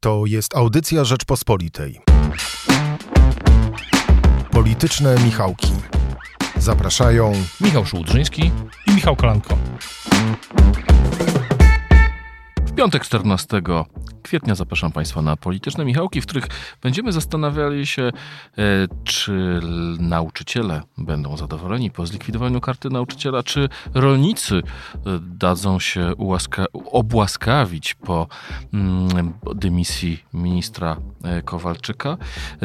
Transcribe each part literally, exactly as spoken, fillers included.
To jest audycja Rzeczpospolitej. Polityczne Michałki. Zapraszają Michał Szułdrzyński i Michał Kolanko. W piątek czternastego kwietnia zapraszam Państwa na Polityczne Michałki, w których będziemy zastanawiali się, czy nauczyciele będą zadowoleni po zlikwidowaniu karty nauczyciela, czy rolnicy dadzą się ułaska- obłaskawić po mm, dymisji ministra Kowalczyka.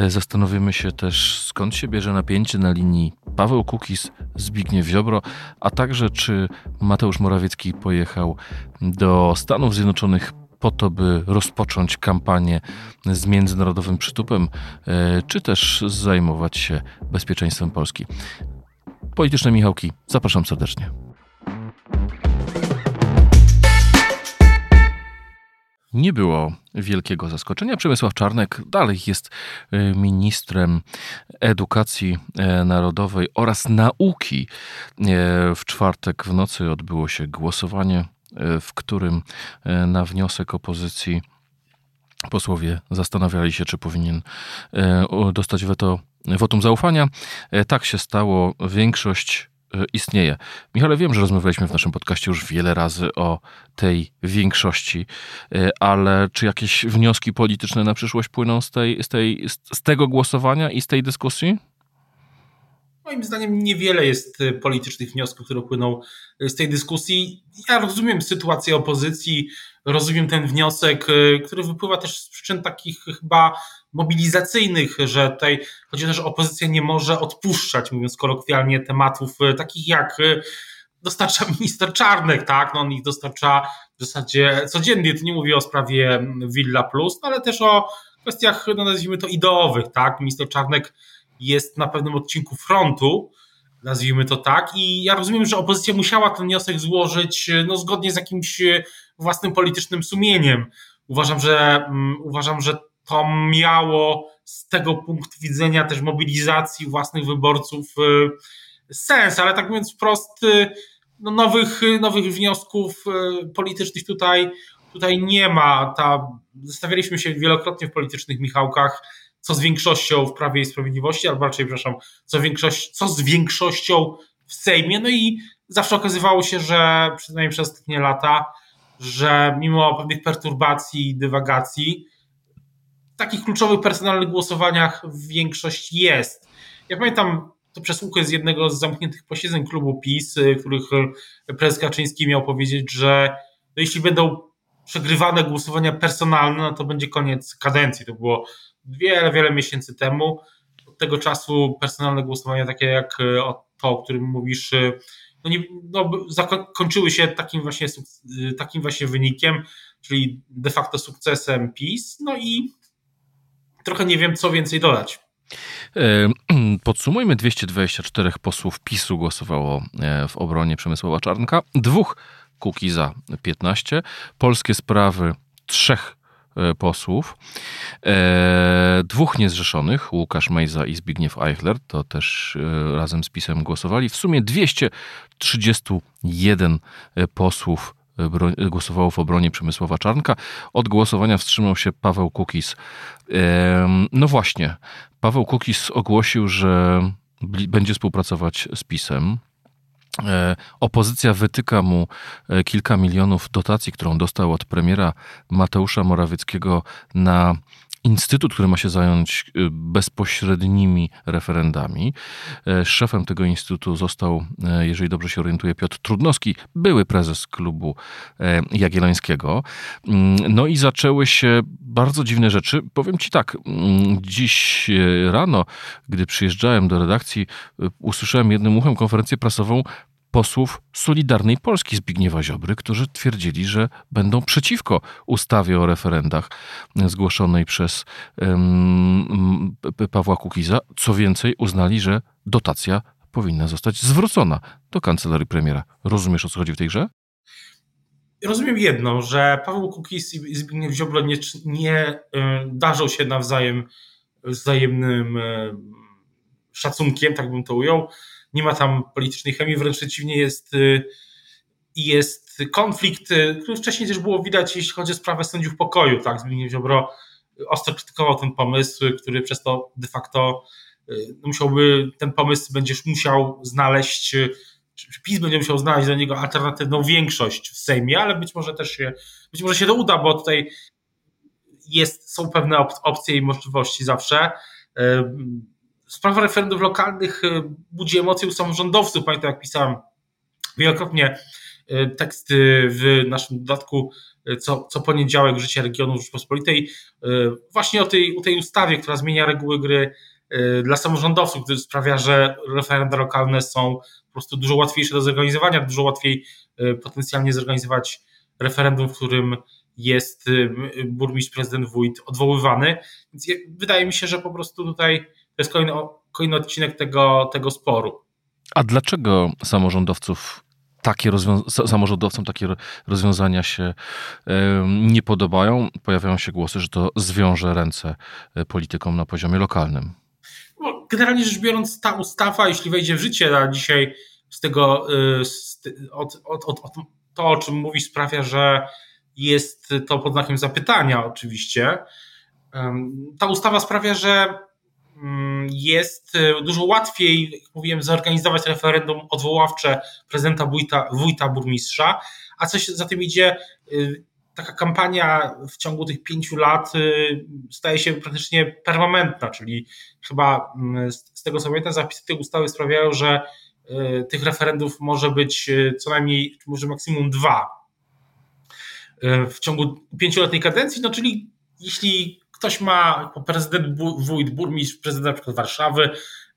Zastanowimy się też, skąd się bierze napięcie na linii Paweł Kukiz, Zbigniew Ziobro, a także czy Mateusz Morawiecki pojechał do Stanów Zjednoczonych po to, by rozpocząć kampanię z międzynarodowym przytupem, czy też zajmować się bezpieczeństwem Polski. Polityczne Michałki, zapraszam serdecznie. Nie było wielkiego zaskoczenia. Przemysław Czarnek dalej jest ministrem edukacji narodowej oraz nauki. W czwartek w nocy odbyło się głosowanie, w którym na wniosek opozycji posłowie zastanawiali się, czy powinien dostać weto, wotum zaufania. Tak się stało. Większość istnieje. Michale, wiem, że rozmawialiśmy w naszym podcaście już wiele razy o tej większości, ale czy jakieś wnioski polityczne na przyszłość płyną z, tej, z, tej, z tego głosowania i z tej dyskusji? Moim zdaniem niewiele jest politycznych wniosków, które płyną z tej dyskusji. Ja rozumiem sytuację opozycji, rozumiem ten wniosek, który wypływa też z przyczyn takich chyba mobilizacyjnych, że tutaj chodzi też, że opozycja nie może odpuszczać, mówiąc kolokwialnie, tematów takich jak dostarcza minister Czarnek, tak? No on ich dostarcza w zasadzie codziennie. Tu nie mówię o sprawie Villa Plus, no ale też o kwestiach, no nazwijmy to, ideowych, tak? Minister Czarnek jest na pewnym odcinku frontu, nazwijmy to tak, i ja rozumiem, że opozycja musiała ten wniosek złożyć no, zgodnie z jakimś własnym politycznym sumieniem. Uważam, że um, uważam, że to miało z tego punktu widzenia też mobilizacji własnych wyborców y, sens, ale tak mówiąc wprost, y, no, nowych, y, nowych wniosków y, politycznych tutaj, tutaj nie ma. Ta, stawialiśmy się wielokrotnie w politycznych Michałkach, co z większością w Prawie i Sprawiedliwości, albo raczej, przepraszam, co, większość, co z większością w Sejmie. No i zawsze okazywało się, że przynajmniej przez ostatnie lata, że mimo pewnych perturbacji i dywagacji, w takich kluczowych personalnych głosowaniach większość jest. Ja pamiętam to przesłuchę z jednego z zamkniętych posiedzeń klubu PiS, w których prezes Kaczyński miał powiedzieć, że no jeśli będą przegrywane głosowania personalne, no to będzie koniec kadencji. To było wiele, wiele miesięcy temu. Od tego czasu personalne głosowania, takie jak to, o którym mówisz, no nie, no, zakończyły się takim właśnie, takim właśnie wynikiem, czyli de facto sukcesem PiS. No i trochę nie wiem, co więcej dodać. Podsumujmy, dwieście dwadzieścia cztery posłów PiS-u głosowało w obronie Przemysława Czarnka, dwóch Kukiza piętnaście, Polskie Sprawy trzech posłów, e, dwóch niezrzeszonych, Łukasz Mejza i Zbigniew Eichler, to też e, razem z PiS-em głosowali. W sumie dwieście trzydzieści jeden posłów bro, głosowało w obronie Przemysława Czarnka. Od głosowania wstrzymał się Paweł Kukiz. E, no właśnie, Paweł Kukiz ogłosił, że bli, będzie współpracować z PiS-em. Opozycja wytyka mu kilka milionów dotacji, którą dostał od premiera Mateusza Morawieckiego na instytut, który ma się zająć bezpośrednimi referendami. Szefem tego instytutu został, jeżeli dobrze się orientuję, Piotr Trudnowski, były prezes klubu jagiellońskiego. No i zaczęły się bardzo dziwne rzeczy. Powiem ci tak, dziś rano, gdy przyjeżdżałem do redakcji, usłyszałem jednym uchem konferencję prasową posłów Solidarnej Polski Zbigniewa Ziobry, którzy twierdzili, że będą przeciwko ustawie o referendach zgłoszonej przez um, Pawła Kukiza. Co więcej, uznali, że dotacja powinna zostać zwrócona do kancelarii premiera. Rozumiesz, o co chodzi w tej grze? Rozumiem jedno, że Paweł Kukiz i Zbigniew Ziobro nie, nie darzą się nawzajem wzajemnym szacunkiem, tak bym to ujął. Nie ma tam politycznej chemii, wręcz przeciwnie, jest, jest konflikt, który wcześniej też było widać, jeśli chodzi o sprawę sędziów pokoju. Tak, Zbigniew Ziobro ostro krytykował ten pomysł, który przez to de facto musiałby, ten pomysł będziesz musiał znaleźć, PiS będzie musiał znaleźć dla niego alternatywną większość w Sejmie, ale być może też się, być może się to uda, bo tutaj jest, są pewne op- opcje i możliwości zawsze. Sprawa referendów lokalnych budzi emocje u samorządowców. Pamiętam, jak pisałem wielokrotnie teksty w naszym dodatku co, co poniedziałek Życie Regionów Rzeczpospolitej właśnie o tej, o tej ustawie, która zmienia reguły gry dla samorządowców, który sprawia, że referenda lokalne są po prostu dużo łatwiejsze do zorganizowania, dużo łatwiej potencjalnie zorganizować referendum, w którym jest burmistrz, prezydent, wójt odwoływany. Więc wydaje mi się, że po prostu tutaj to jest kolejny, kolejny odcinek tego, tego sporu. A dlaczego samorządowców takie rozwiąza- samorządowcom takie rozwiązania się yy, nie podobają? Pojawiają się głosy, że to zwiąże ręce politykom na poziomie lokalnym. No, generalnie rzecz biorąc, ta ustawa, jeśli wejdzie w życie, a dzisiaj z tego yy, z ty- od, od, od, od to, o czym mówisz, sprawia, że jest to pod znakiem zapytania oczywiście. Yy, ta ustawa sprawia, że jest dużo łatwiej, jak mówiłem, zorganizować referendum odwoławcze prezydenta, wójta, wójta, burmistrza, a co się za tym idzie, taka kampania w ciągu tych pięciu lat staje się praktycznie permanentna, czyli chyba z tego co pamiętam, zapisy tej ustawy sprawiają, że tych referendów może być co najmniej, może maksimum dwa w ciągu pięcioletniej kadencji, no czyli jeśli ktoś ma prezydent, wójt, burmistrz, prezydent na przykład Warszawy,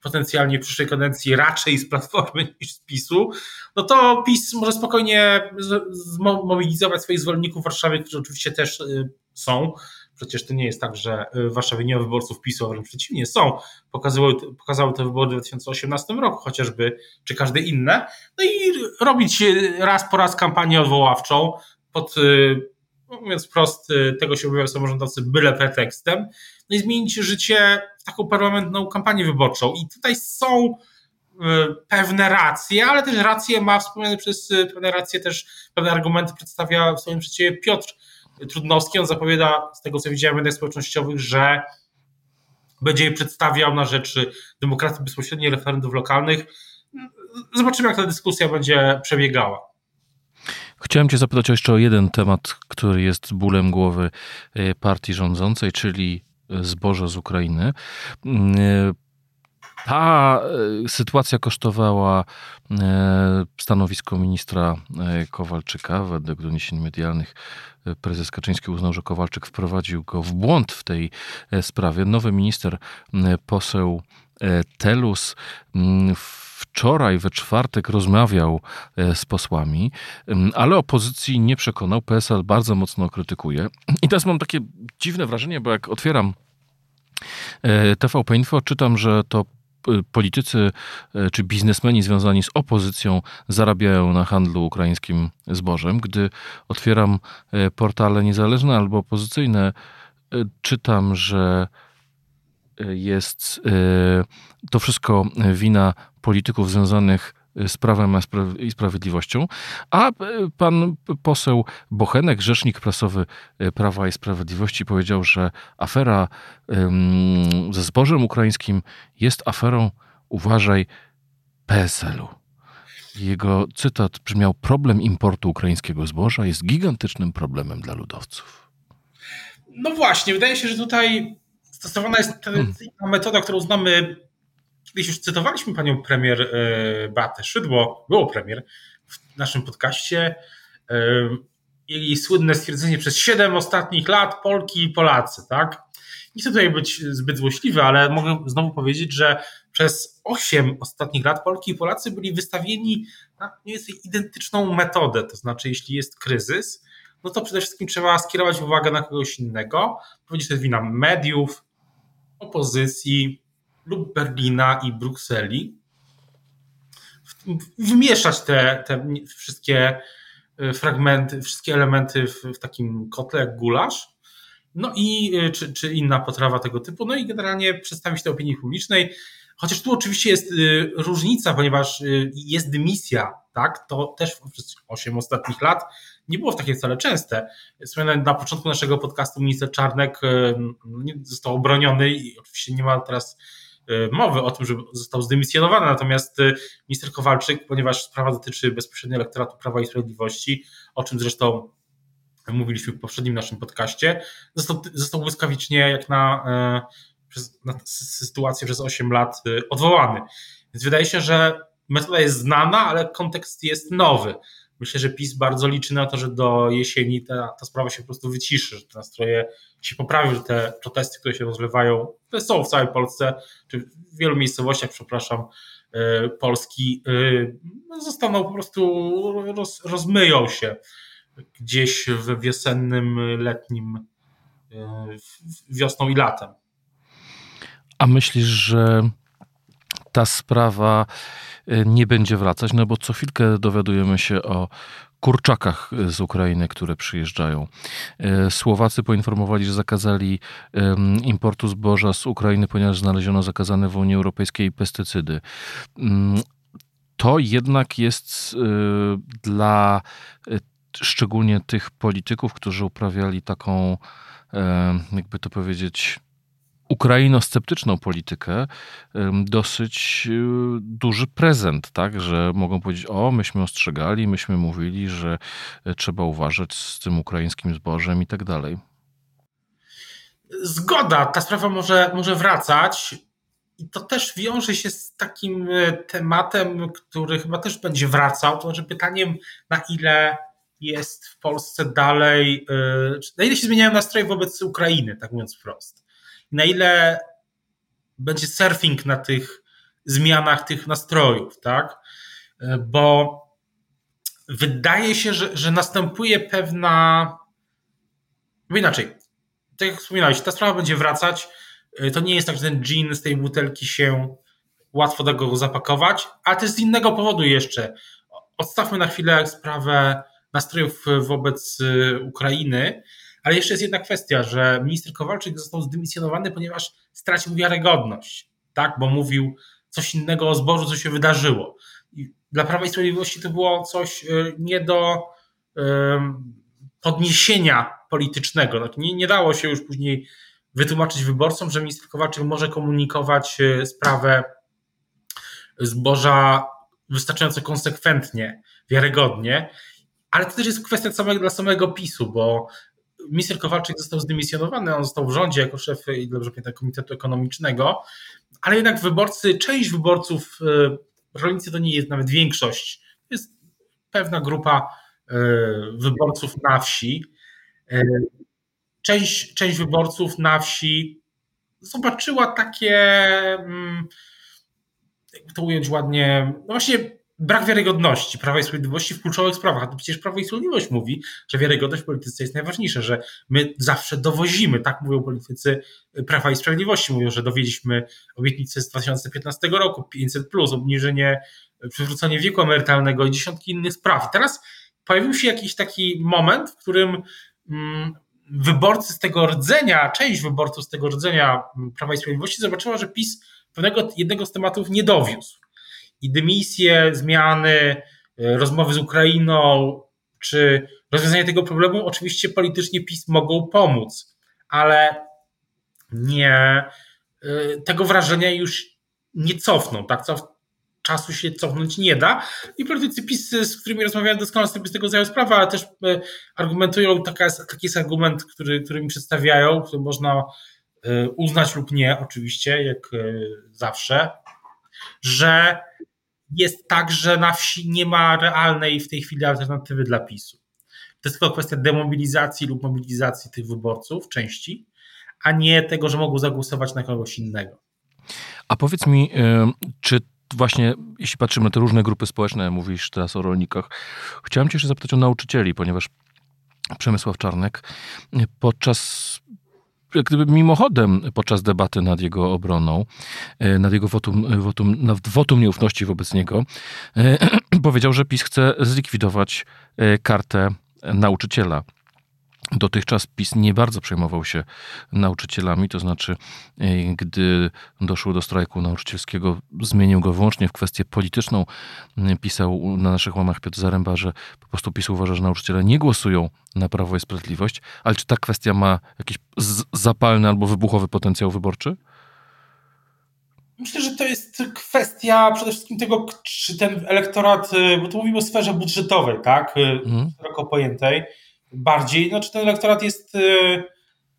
potencjalnie w przyszłej kadencji raczej z Platformy niż z PiS-u, no to PiS może spokojnie zmobilizować swoich zwolenników w Warszawie, którzy oczywiście też są. Przecież to nie jest tak, że w Warszawie nie ma wyborców PiS-u, a wręcz przeciwnie, są. Pokazały, pokazały te wybory w dwa tysiące osiemnastym roku chociażby, czy każde inne. No i robić raz po raz kampanię odwoławczą pod... mówiąc wprost, tego się obawiają samorządowcy byle pretekstem, no i zmienić życie w taką permanentną kampanię wyborczą. I tutaj są pewne racje, ale też racje ma wspomniane przez pewne racje, też pewne argumenty przedstawia w swoim przeciwie Piotr Trudnowski. On zapowiada, z tego co widziałem w mediach społecznościowych, że będzie je przedstawiał na rzecz demokracji bezpośredniej, referendów lokalnych. Zobaczymy, jak ta dyskusja będzie przebiegała. Chciałem cię zapytać jeszcze o jeden temat, który jest bólem głowy partii rządzącej, czyli zboże z Ukrainy. Ta sytuacja kosztowała stanowisko ministra Kowalczyka. Według doniesień medialnych prezes Kaczyński uznał, że Kowalczyk wprowadził go w błąd w tej sprawie. Nowy minister, poseł Telus, wczoraj we czwartek rozmawiał z posłami, ale opozycji nie przekonał, P S L bardzo mocno krytykuje. I teraz mam takie dziwne wrażenie, bo jak otwieram T V P Info, czytam, że to politycy czy biznesmeni związani z opozycją zarabiają na handlu ukraińskim zbożem. Gdy otwieram portale niezależne albo opozycyjne, czytam, że jest to wszystko wina polityków związanych z Prawem i Sprawiedliwością, a pan poseł Bochenek, rzecznik prasowy Prawa i Sprawiedliwości, powiedział, że afera ze zbożem ukraińskim jest aferą, uważaj, P S L-u. Jego cytat brzmiał: problem importu ukraińskiego zboża jest gigantycznym problemem dla ludowców. No właśnie, wydaje się, że tutaj stosowana jest tradycyjna hmm. metoda, którą znamy. Kiedyś już cytowaliśmy panią premier Beatę Szydło, było premier w naszym podcaście. Jej słynne stwierdzenie: przez siedem ostatnich lat Polki i Polacy, tak? Nie chcę tutaj być zbyt złośliwy, ale mogę znowu powiedzieć, że przez osiem ostatnich lat Polki i Polacy byli wystawieni na mniej więcej identyczną metodę. To znaczy, jeśli jest kryzys, no to przede wszystkim trzeba skierować uwagę na kogoś innego, powiedzieć, że to jest wina mediów, opozycji lub Berlina i Brukseli, wmieszać te, te wszystkie fragmenty, wszystkie elementy w, w takim kotle jak gulasz, no i czy, czy inna potrawa tego typu, no i generalnie przedstawić to opinii publicznej. Chociaż tu oczywiście jest różnica, ponieważ jest dymisja, tak? To też przez osiem ostatnich lat nie było w takie wcale częste. Na początku naszego podcastu minister Czarnek został obroniony i oczywiście nie ma teraz mowy o tym, że został zdymisjonowany, natomiast minister Kowalczyk, ponieważ sprawa dotyczy bezpośrednio elektoratu Prawa i Sprawiedliwości, o czym zresztą mówiliśmy w poprzednim naszym podcaście, został, został błyskawicznie jak na, przez, na sytuację przez osiem lat odwołany. Więc wydaje się, że metoda jest znana, ale kontekst jest nowy. Myślę, że PiS bardzo liczy na to, że do jesieni ta, ta sprawa się po prostu wyciszy, że te nastroje się poprawią, że te protesty, które się rozlewają, które są w całej Polsce, czy w wielu miejscowościach, przepraszam, Polski, zostaną po prostu, roz, rozmyją się gdzieś w wiosennym, letnim, wiosną i latem. A myślisz, że ta sprawa nie będzie wracać, no bo co chwilkę dowiadujemy się o kurczakach z Ukrainy, które przyjeżdżają. Słowacy poinformowali, że zakazali importu zboża z Ukrainy, ponieważ znaleziono zakazane w Unii Europejskiej pestycydy. To jednak jest dla szczególnie tych polityków, którzy uprawiali taką, jakby to powiedzieć, ukrainosceptyczną politykę, dosyć duży prezent, tak, że mogą powiedzieć, o, myśmy ostrzegali, myśmy mówili, że trzeba uważać z tym ukraińskim zbożem i tak dalej. Zgoda, ta sprawa może, może wracać i to też wiąże się z takim tematem, który chyba też będzie wracał, to znaczy pytaniem, na ile jest w Polsce dalej, na ile się zmieniają nastroje wobec Ukrainy, tak mówiąc wprost. Na ile będzie surfing na tych zmianach tych nastrojów, tak? Bo wydaje się, że, że następuje pewna... Bo inaczej, tak jak wspominałeś, ta sprawa będzie wracać. To nie jest tak, że ten dżin z tej butelki się łatwo da go zapakować, ale też z innego powodu jeszcze. Odstawmy na chwilę sprawę nastrojów wobec Ukrainy. Ale jeszcze jest jedna kwestia, że minister Kowalczyk został zdymisjonowany, ponieważ stracił wiarygodność, tak? Bo mówił coś innego o zbożu, co się wydarzyło. I dla Prawa i Sprawiedliwości to było coś nie do um, podniesienia politycznego. Znaczy nie, nie dało się już później wytłumaczyć wyborcom, że minister Kowalczyk może komunikować sprawę zboża wystarczająco konsekwentnie, wiarygodnie. Ale to też jest kwestia samego, dla samego PiS-u, bo minister Kowalczyk został zdymisjonowany, on został w rządzie jako szef, i dobrze pamiętam, Komitetu Ekonomicznego, ale jednak wyborcy, część wyborców, rolnicy to nie jest nawet większość, to jest pewna grupa wyborców na wsi. Część, część wyborców na wsi zobaczyła takie, jak to ująć ładnie, no właśnie, brak wiarygodności Prawa i Sprawiedliwości w kluczowych sprawach. A to przecież Prawo i Sprawiedliwość mówi, że wiarygodność w polityce jest najważniejsza, że my zawsze dowozimy, tak mówią politycy Prawa i Sprawiedliwości. Mówią, że dowiedzieliśmy obietnicę z dwa tysiące piętnastego roku, pięćset plus, obniżenie, przywrócenie wieku emerytalnego i dziesiątki innych spraw. I teraz pojawił się jakiś taki moment, w którym wyborcy z tego rdzenia, część wyborców z tego rdzenia Prawa i Sprawiedliwości zobaczyła, że PiS pewnego jednego z tematów nie dowiózł. I dymisje, zmiany, rozmowy z Ukrainą, czy rozwiązanie tego problemu, oczywiście politycznie PiS mogą pomóc, ale nie, tego wrażenia już nie cofną, tak? Czasu się cofnąć nie da. I politycy PiS, z którymi rozmawiałem, doskonale sobie z tego zdają sprawę, ale też argumentują, taka jest, taki jest argument, który, który mi przedstawiają, który można uznać lub nie, oczywiście, jak zawsze, że jest tak, że na wsi nie ma realnej w tej chwili alternatywy dla PiS-u. To jest tylko kwestia demobilizacji lub mobilizacji tych wyborców, części, a nie tego, że mogą zagłosować na kogoś innego. A powiedz mi, czy właśnie, jeśli patrzymy na te różne grupy społeczne, mówisz teraz o rolnikach, chciałem cię jeszcze zapytać o nauczycieli, ponieważ Przemysław Czarnek podczas... jak gdyby mimochodem podczas debaty nad jego obroną, nad jego wotum, wotum, nad wotum nieufności wobec niego, powiedział, że PiS chce zlikwidować kartę nauczyciela. Dotychczas PiS nie bardzo przejmował się nauczycielami, to znaczy gdy doszło do strajku nauczycielskiego, zmienił go wyłącznie w kwestię polityczną. Pisał na naszych łamach Piotr Zaręba, że po prostu PiS uważa, że nauczyciele nie głosują na Prawo i Sprawiedliwość, ale czy ta kwestia ma jakiś zapalny albo wybuchowy potencjał wyborczy? Myślę, że to jest kwestia przede wszystkim tego, czy ten elektorat, bo tu mówimy o sferze budżetowej, tak, mm. szeroko pojętej, bardziej, no, czy ten elektorat jest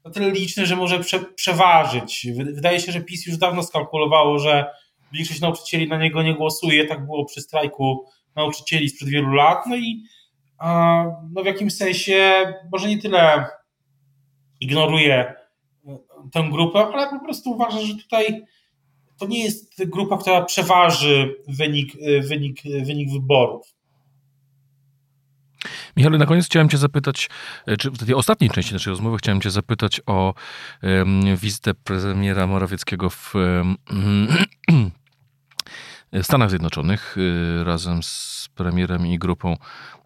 na tyle liczny, że może prze, przeważyć. Wydaje się, że PiS już dawno skalkulowało, że większość nauczycieli na niego nie głosuje, tak było przy strajku nauczycieli sprzed wielu lat, no i a, no w jakimś sensie może nie tyle ignoruje tę grupę, ale po prostu uważa, że tutaj to nie jest grupa, która przeważy wynik, wynik, wynik wyborów. Michale, na koniec chciałem cię zapytać, czy w tej ostatniej części naszej rozmowy chciałem cię zapytać o um, wizytę premiera Morawieckiego w um, Stanach Zjednoczonych razem z premierem i grupą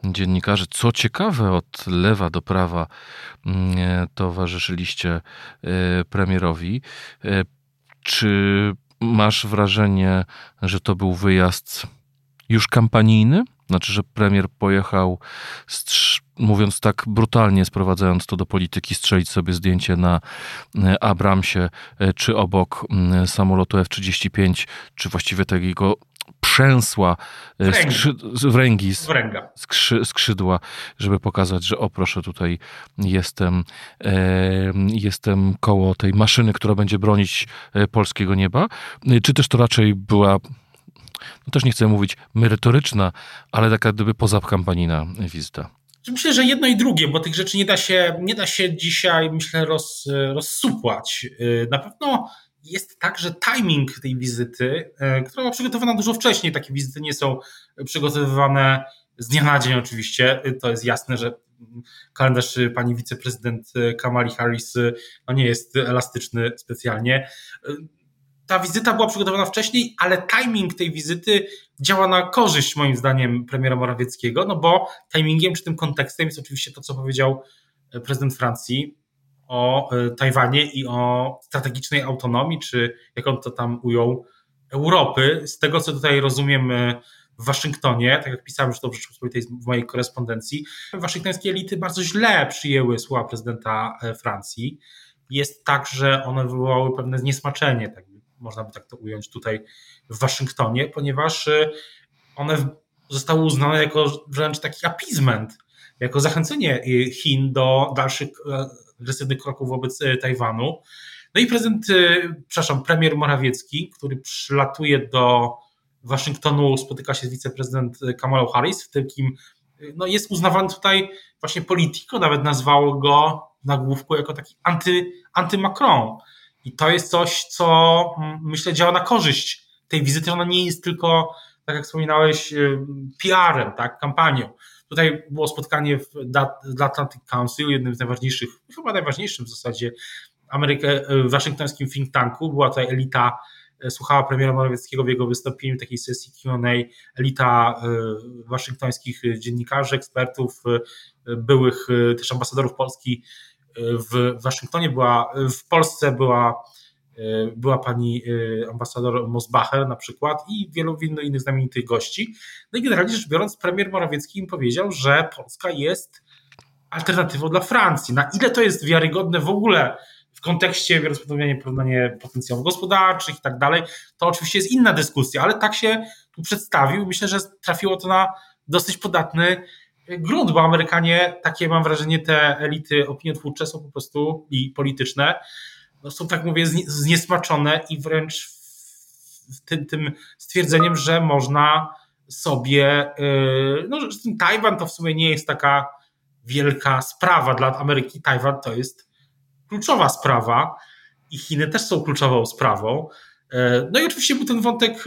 dziennikarzy. Co ciekawe, od lewa do prawa um, towarzyszyliście um, premierowi. Um, czy masz wrażenie, że to był wyjazd już kampanijny? Znaczy, że premier pojechał, strz- mówiąc tak brutalnie, sprowadzając to do polityki, strzelić sobie zdjęcie na Abramsie, czy obok samolotu F trzydzieści pięć, czy właściwie takiego przęsła skrzy- wręgi, skrzy- skrzydła, żeby pokazać, że o proszę, tutaj jestem, e, jestem koło tej maszyny, która będzie bronić polskiego nieba. Czy też to raczej była... No też nie chcę mówić merytoryczna, ale taka gdyby pozakampanijna wizyta. Myślę, że jedno i drugie, bo tych rzeczy nie da się, nie da się dzisiaj, myślę, roz, rozsupłać. Na pewno jest tak, że timing tej wizyty, która była przygotowana dużo wcześniej, takie wizyty nie są przygotowywane z dnia na dzień oczywiście, to jest jasne, że kalendarz pani wiceprezydent Kamali Harris no nie jest elastyczny specjalnie. Ta wizyta była przygotowana wcześniej, ale timing tej wizyty działa na korzyść moim zdaniem premiera Morawieckiego, no bo timingiem czy tym kontekstem jest oczywiście to, co powiedział prezydent Francji o Tajwanie i o strategicznej autonomii, czy jak on to tam ujął, Europy. Z tego, co tutaj rozumiem w Waszyngtonie, tak jak pisałem już to w Rzeczpospolitej w mojej korespondencji, waszyngtońskie elity bardzo źle przyjęły słowa prezydenta Francji. Jest tak, że one wywołały pewne zniesmaczenie, tak można by tak to ująć tutaj w Waszyngtonie, ponieważ one zostały uznane jako wręcz taki appeasement, jako zachęcenie Chin do dalszych agresywnych kroków wobec Tajwanu. No i prezydent, przepraszam, premier Morawiecki, który przylatuje do Waszyngtonu, spotyka się z wiceprezydent Kamalą Harris, w takim, no jest uznawany tutaj, właśnie Politico nawet nazwało go na główku jako taki anty, anty-Macron. I to jest coś, co myślę działa na korzyść tej wizyty. Ona nie jest tylko, tak jak wspominałeś, P R-em, tak, kampanią. Tutaj było spotkanie w Atlantic Council, jednym z najważniejszych, chyba najważniejszym w zasadzie Amerykę, waszyngtońskim think tanku. Była tutaj elita, słuchała premiera Morawieckiego w jego wystąpieniu, takiej sesji Q and A, elita waszyngtońskich dziennikarzy, ekspertów, byłych też ambasadorów Polski w Waszyngtonie, była w Polsce była, była pani ambasador Mosbacher na przykład i wielu innych znamienitych gości. No i generalnie rzecz biorąc, premier Morawiecki im powiedział, że Polska jest alternatywą dla Francji. Na ile to jest wiarygodne w ogóle w kontekście, biorąc pod uwagę porównanie potencjałów gospodarczych i tak dalej, to oczywiście jest inna dyskusja, ale tak się tu przedstawił. Myślę, że trafiło to na dosyć podatny grunt, bo Amerykanie, takie mam wrażenie, te elity opiniotwórcze są po prostu i polityczne, no są, tak mówię, zniesmaczone i wręcz w tym, tym stwierdzeniem, że można sobie, no że Tajwan to w sumie nie jest taka wielka sprawa dla Ameryki. Tajwan to jest kluczowa sprawa i Chiny też są kluczową sprawą. No i oczywiście był ten wątek,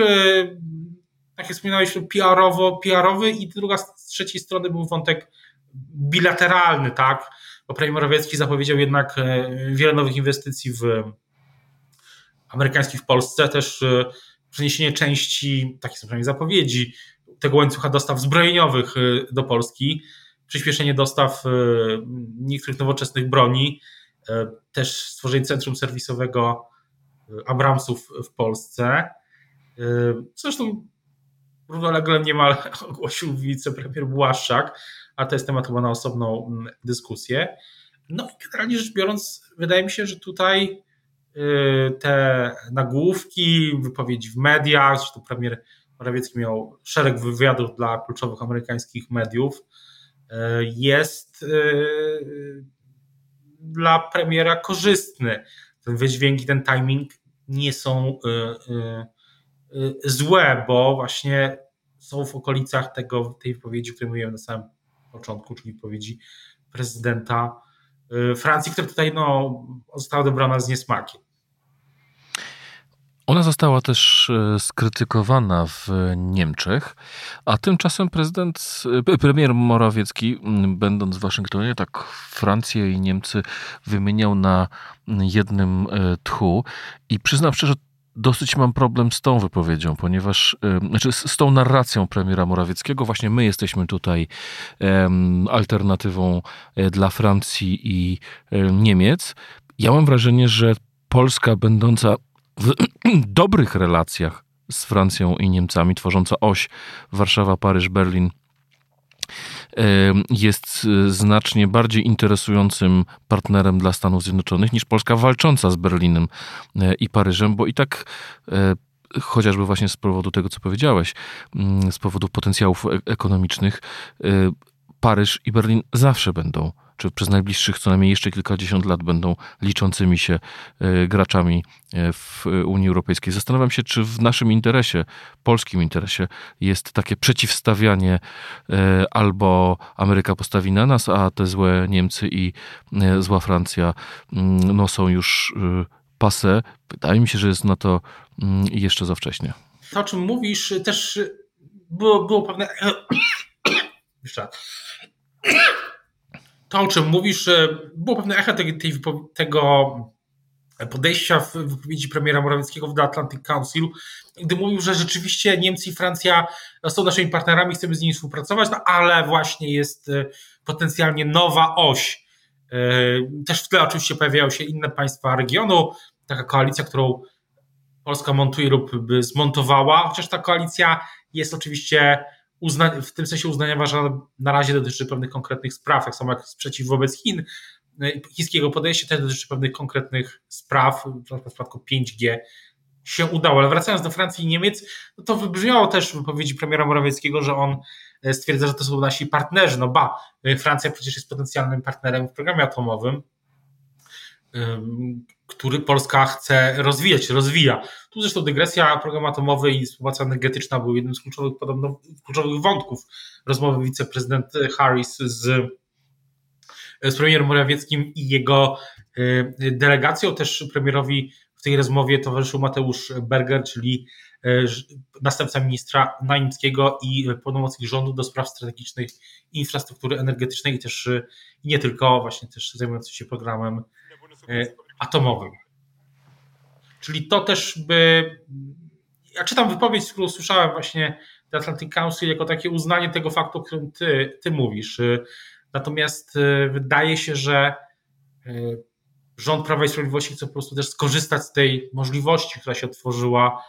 tak jak wspominałeś, P R-owo, P R-owy i druga, z trzeciej strony był wątek bilateralny, tak? Bo premier Morawiecki zapowiedział jednak wiele nowych inwestycji w amerykańskich w Polsce, też przeniesienie części, takie są przynajmniej zapowiedzi, tego łańcucha dostaw zbrojeniowych do Polski. przyspieszenie dostaw niektórych nowoczesnych broni, też stworzenie centrum serwisowego Abramsów w Polsce. Zresztą równolegle niemal ogłosił wicepremier Błaszczak, a to jest temat chyba na osobną dyskusję. No i generalnie rzecz biorąc, wydaje mi się, że tutaj te nagłówki, wypowiedzi w mediach, zresztą premier Morawiecki miał szereg wywiadów dla kluczowych amerykańskich mediów, jest dla premiera korzystny. Ten wydźwięk i ten timing nie są złe, bo właśnie są w okolicach tego, tej wypowiedzi, o której mówiłem na samym początku, czyli wypowiedzi prezydenta Francji, która tutaj no, została odebrana z niesmakiem. Ona została też skrytykowana w Niemczech, a tymczasem prezydent, premier Morawiecki, będąc w Waszyngtonie, tak Francję i Niemcy wymieniał na jednym tchu i przyznam szczerze, dosyć mam problem z tą wypowiedzią, ponieważ, znaczy z tą narracją premiera Morawieckiego, właśnie my jesteśmy tutaj um, alternatywą dla Francji i Niemiec. Ja mam wrażenie, że Polska będąca w dobrych relacjach z Francją i Niemcami, tworząca oś Warszawa, Paryż, Berlin, jest znacznie bardziej interesującym partnerem dla Stanów Zjednoczonych niż Polska walcząca z Berlinem i Paryżem, bo i tak chociażby właśnie z powodu tego, co powiedziałeś, z powodu potencjałów ekonomicznych, Paryż i Berlin zawsze będą, czy przez najbliższych co najmniej jeszcze kilkadziesiąt lat będą liczącymi się graczami w Unii Europejskiej. Zastanawiam się, czy w naszym interesie, polskim interesie, jest takie przeciwstawianie albo Ameryka postawi na nas, a te złe Niemcy i zła Francja no, są już passé. Wydaje mi się, że jest na to jeszcze za wcześnie. To, o czym mówisz, też było, było pewne... Jeszcze raz. To, o czym mówisz, było pewne echo tej, tej, tego podejścia w wypowiedzi premiera Morawieckiego w The Atlantic Council, gdy mówił, że rzeczywiście Niemcy i Francja są naszymi partnerami, chcemy z nimi współpracować, no ale właśnie jest potencjalnie nowa oś. Też w tle oczywiście pojawiają się inne państwa regionu, taka koalicja, którą Polska montuje lub by zmontowała, chociaż ta koalicja jest oczywiście Uzna- w tym sensie uznaniowa, że na razie dotyczy pewnych konkretnych spraw, tak samo jak sprzeciw wobec Chin, chińskiego podejście też dotyczy pewnych konkretnych spraw, na przykład w przypadku pięć G się udało, ale wracając do Francji i Niemiec, no to wybrzmiało też w wypowiedzi premiera Morawieckiego, że on stwierdza, że to są nasi partnerzy, no ba, Francja przecież jest potencjalnym partnerem w programie atomowym, który Polska chce rozwijać, rozwija. Tu zresztą dygresja, program atomowy i współpraca energetyczna był jednym z kluczowych, podobno, kluczowych wątków rozmowy wiceprezydent Harris z, z premierem Morawieckim i jego delegacją. Też premierowi w tej rozmowie towarzyszył Mateusz Berger, czyli następca ministra Naimskiego i pełnomocnik rządu do spraw strategicznych infrastruktury energetycznej i też i nie tylko, właśnie też zajmujący się programem atomowym. Czyli to też by... Ja czytam wypowiedź, którą słyszałem właśnie The Atlantic Council jako takie uznanie tego faktu, o którym ty, ty mówisz. Natomiast wydaje się, że rząd Prawa i Sprawiedliwości chce po prostu też skorzystać z tej możliwości, która się otworzyła,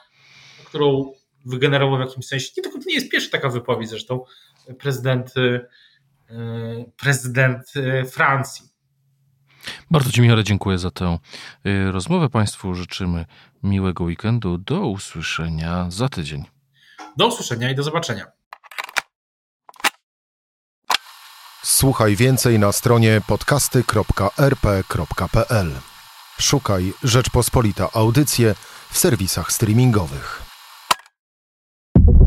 którą wygenerował w jakimś sensie. Nie tylko to nie jest pierwsza taka wypowiedź zresztą prezydent, prezydent Francji. Bardzo Ci, Michale, dziękuję za tę rozmowę. Państwu życzymy miłego weekendu. Do usłyszenia za tydzień. Do usłyszenia i do zobaczenia. Słuchaj więcej na stronie podcasty kropka r p kropka p l. Szukaj Rzeczpospolita Audycje w serwisach streamingowych.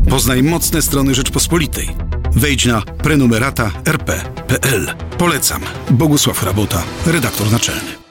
Poznaj mocne strony Rzeczpospolitej. Wejdź na prenumerata r p kropka p l. Polecam. Bogusław Hrabota, redaktor naczelny.